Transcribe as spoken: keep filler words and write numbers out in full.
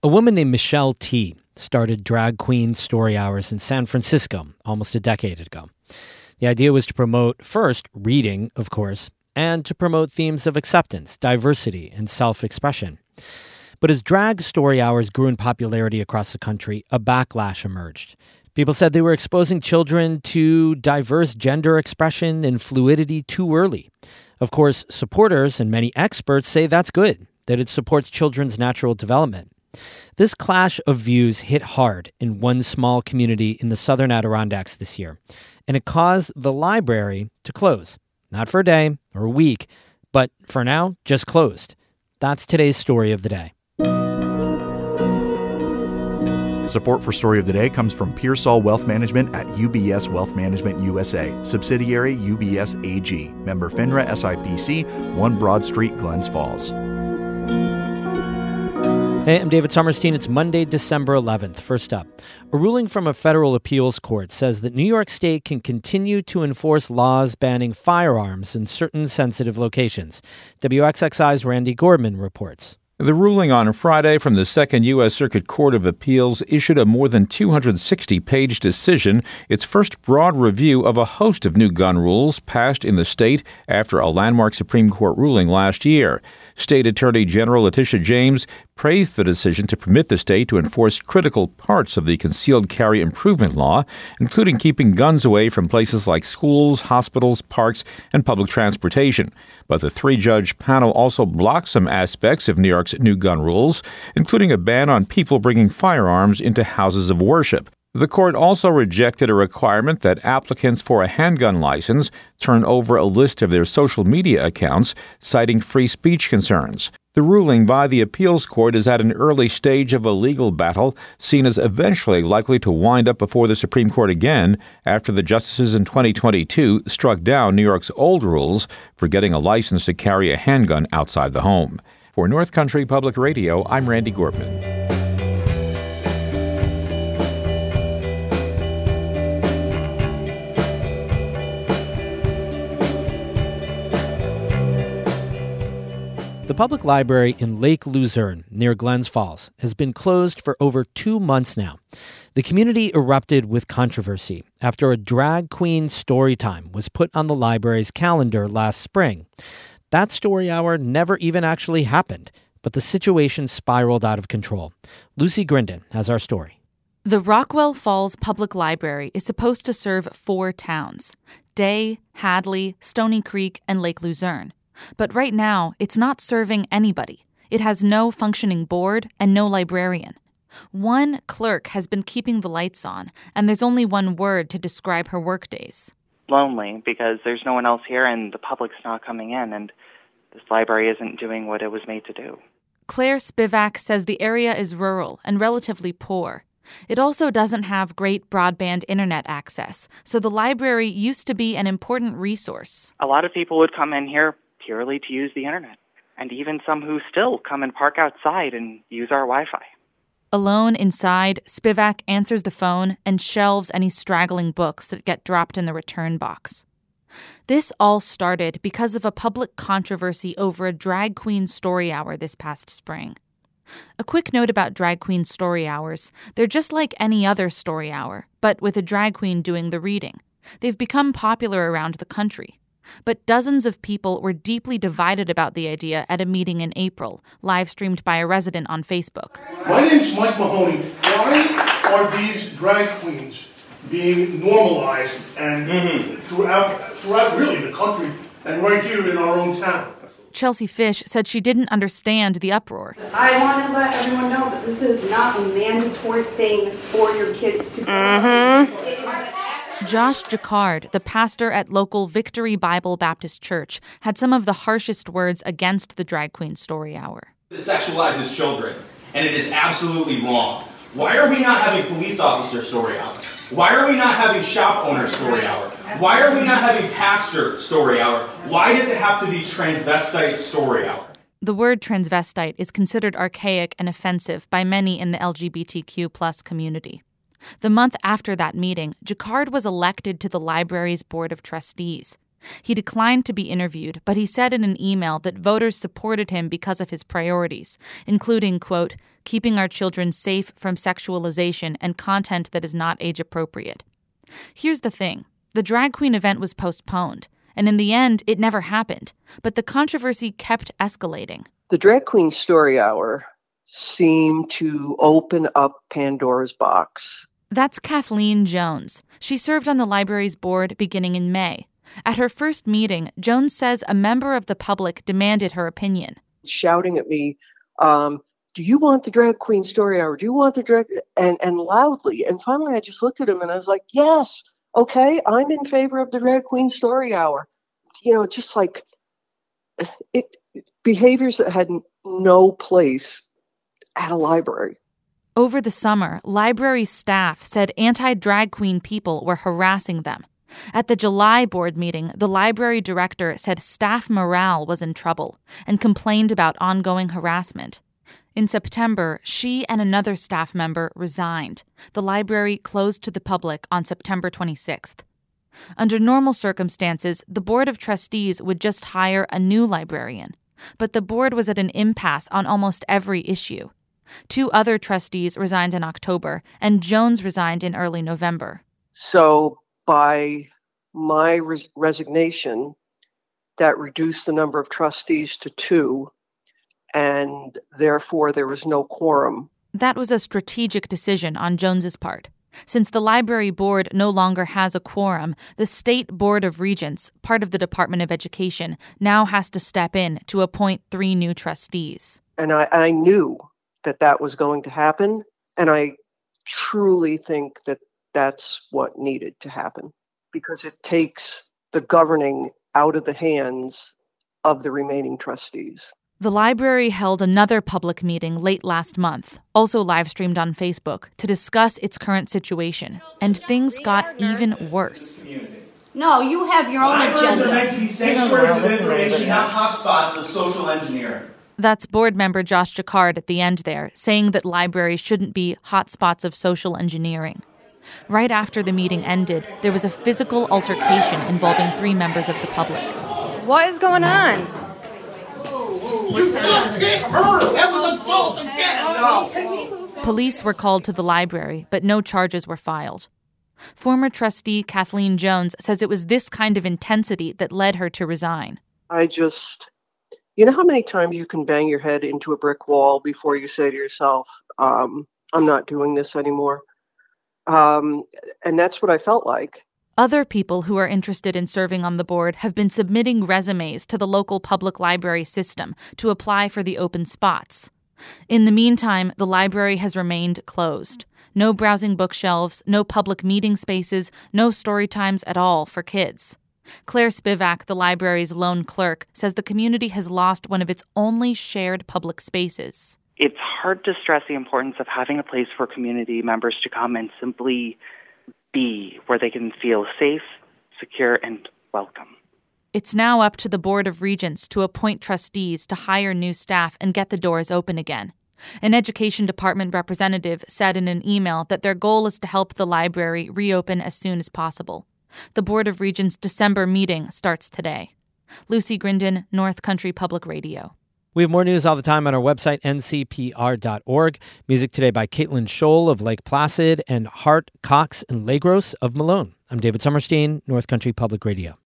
A woman named Michelle T. started Drag Queen Story Hours in San Francisco almost a decade ago. The idea was to promote, first, reading, of course, and to promote themes of acceptance, diversity, and self-expression. But as drag story hours grew in popularity across the country, a backlash emerged. People said they were exposing children to diverse gender expression and fluidity too early. Of course, supporters and many experts say that's good, that it supports children's natural development. This clash of views hit hard in one small community in the southern Adirondacks this year, and it caused the library to close. Not for a day or a week, but for now, just closed. That's today's Story of the Day. Support for Story of the Day comes from Pearsall Wealth Management at U B S Wealth Management U S A, subsidiary U B S A G, member FINRA S I P C, one Broad Street, Glens Falls. Hey, I'm David Somerstein. It's Monday, December eleventh. First up, a ruling from a federal appeals court says that New York State can continue to enforce laws banning firearms in certain sensitive locations. W X X I's Randy Gorman reports. The ruling on Friday from the Second U S. Circuit Court of Appeals issued a more than two hundred sixty page decision, its first broad review of a host of new gun rules passed in the state after a landmark Supreme Court ruling last year. State Attorney General Letitia James praised the decision to permit the state to enforce critical parts of the concealed carry improvement law, including keeping guns away from places like schools, hospitals, parks, and public transportation. But the three-judge panel also blocked some aspects of New York's new gun rules, including a ban on people bringing firearms into houses of worship. The court also rejected a requirement that applicants for a handgun license turn over a list of their social media accounts, citing free speech concerns. The ruling by the appeals court is at an early stage of a legal battle seen as eventually likely to wind up before the Supreme Court again after the justices in twenty twenty-two struck down New York's old rules for getting a license to carry a handgun outside the home. For North Country Public Radio, I'm Randy Gortman. The public library in Lake Luzerne, near Glens Falls, has been closed for over two months now. The community erupted with controversy after a drag queen story time was put on the library's calendar last spring. That story hour never even actually happened, but the situation spiraled out of control. Lucy Grindon has our story. The Rockwell Falls Public Library is supposed to serve four towns: Day, Hadley, Stony Creek, and Lake Luzerne. But right now, it's not serving anybody. It has no functioning board and no librarian. One clerk has been keeping the lights on, and there's only one word to describe her workdays. Lonely, because there's no one else here and the public's not coming in, and this library isn't doing what it was made to do. Claire Spivak says the area is rural and relatively poor. It also doesn't have great broadband internet access, so the library used to be an important resource. A lot of people would come in here purely to use the internet, and even some who still come and park outside and use our Wi-Fi. Alone inside, Spivak answers the phone and shelves any straggling books that get dropped in the return box. This all started because of a public controversy over a drag queen story hour this past spring. A quick note about drag queen story hours. They're just like any other story hour, but with a drag queen doing the reading. They've become popular around the country. But dozens of people were deeply divided about the idea at a meeting in April, live-streamed by a resident on Facebook. My name's Mike Mahoney. Why are these drag queens being normalized and mm-hmm. throughout, throughout really the country and right here in our own town? Chelsea Fish said she didn't understand the uproar. I want to let everyone know that this is not a mandatory thing for your kids to do. Mm-hmm. Josh Jacquard, the pastor at local Victory Bible Baptist Church, had some of the harshest words against the drag queen story hour. It sexualizes children, and it is absolutely wrong. Why are we not having police officer story hour? Why are we not having shop owner story hour? Why are we not having pastor story hour? Why does it have to be transvestite story hour? The word transvestite is considered archaic and offensive by many in the L G B T Q plus community. The month after that meeting, Jacquard was elected to the library's Board of Trustees. He declined to be interviewed, but he said in an email that voters supported him because of his priorities, including, quote, keeping our children safe from sexualization and content that is not age-appropriate. Here's the thing. The drag queen event was postponed, and in the end, it never happened. But the controversy kept escalating. The drag queen story hour seemed to open up Pandora's box. That's Kathleen Jones. She served on the library's board beginning in May. At her first meeting, Jones says a member of the public demanded her opinion. Shouting at me, um, do you want the drag queen story hour? Do you want the drag? And, and loudly. And finally, I just looked at him and I was like, yes, okay, I'm in favor of the drag queen story hour. You know, just like it, behaviors that had no place at a library. Over the summer, library staff said anti-drag queen people were harassing them. At the July board meeting, the library director said staff morale was in trouble and complained about ongoing harassment. In September, she and another staff member resigned. The library closed to the public on September twenty-sixth. Under normal circumstances, the Board of Trustees would just hire a new librarian. But the board was at an impasse on almost every issue. Two other trustees resigned in October, and Jones resigned in early November. So by my res- resignation, that reduced the number of trustees to two, and therefore there was no quorum. That was a strategic decision on Jones's part. Since the library board no longer has a quorum, the State Board of Regents, part of the Department of Education, now has to step in to appoint three new trustees. And I, I knew that that was going to happen, and I truly think that that's what needed to happen, because it takes the governing out of the hands of the remaining trustees. The library held another public meeting late last month, also live-streamed on Facebook, to discuss its current situation. And things got even worse. No, you have your own agenda. Libraries are meant to be sanctuaries of information, not hotspots of social engineering. That's board member Josh Jacquard at the end there, saying that libraries shouldn't be hotspots of social engineering. Right after the meeting ended, there was a physical altercation involving three members of the public. What is going on? You just hit her! That was assault again! No. Police were called to the library, but no charges were filed. Former trustee Kathleen Jones says it was this kind of intensity that led her to resign. I just, you know how many times you can bang your head into a brick wall before you say to yourself, um, I'm not doing this anymore? Um, and that's what I felt like. Other people who are interested in serving on the board have been submitting resumes to the local public library system to apply for the open spots. In the meantime, the library has remained closed. No browsing bookshelves, no public meeting spaces, no story times at all for kids. Claire Spivak, the library's lone clerk, says the community has lost one of its only shared public spaces. It's hard to stress the importance of having a place for community members to come and simply be, where they can feel safe, secure, and welcome. It's now up to the Board of Regents to appoint trustees to hire new staff and get the doors open again. An Education Department representative said in an email that their goal is to help the library reopen as soon as possible. The Board of Regents' December meeting starts today. Lucy Grindon, North Country Public Radio. We have more news all the time on our website, N C P R dot org. Music today by Caitlin Scholl of Lake Placid and Hart Cox and Lagros of Malone. I'm David Somerstein, North Country Public Radio.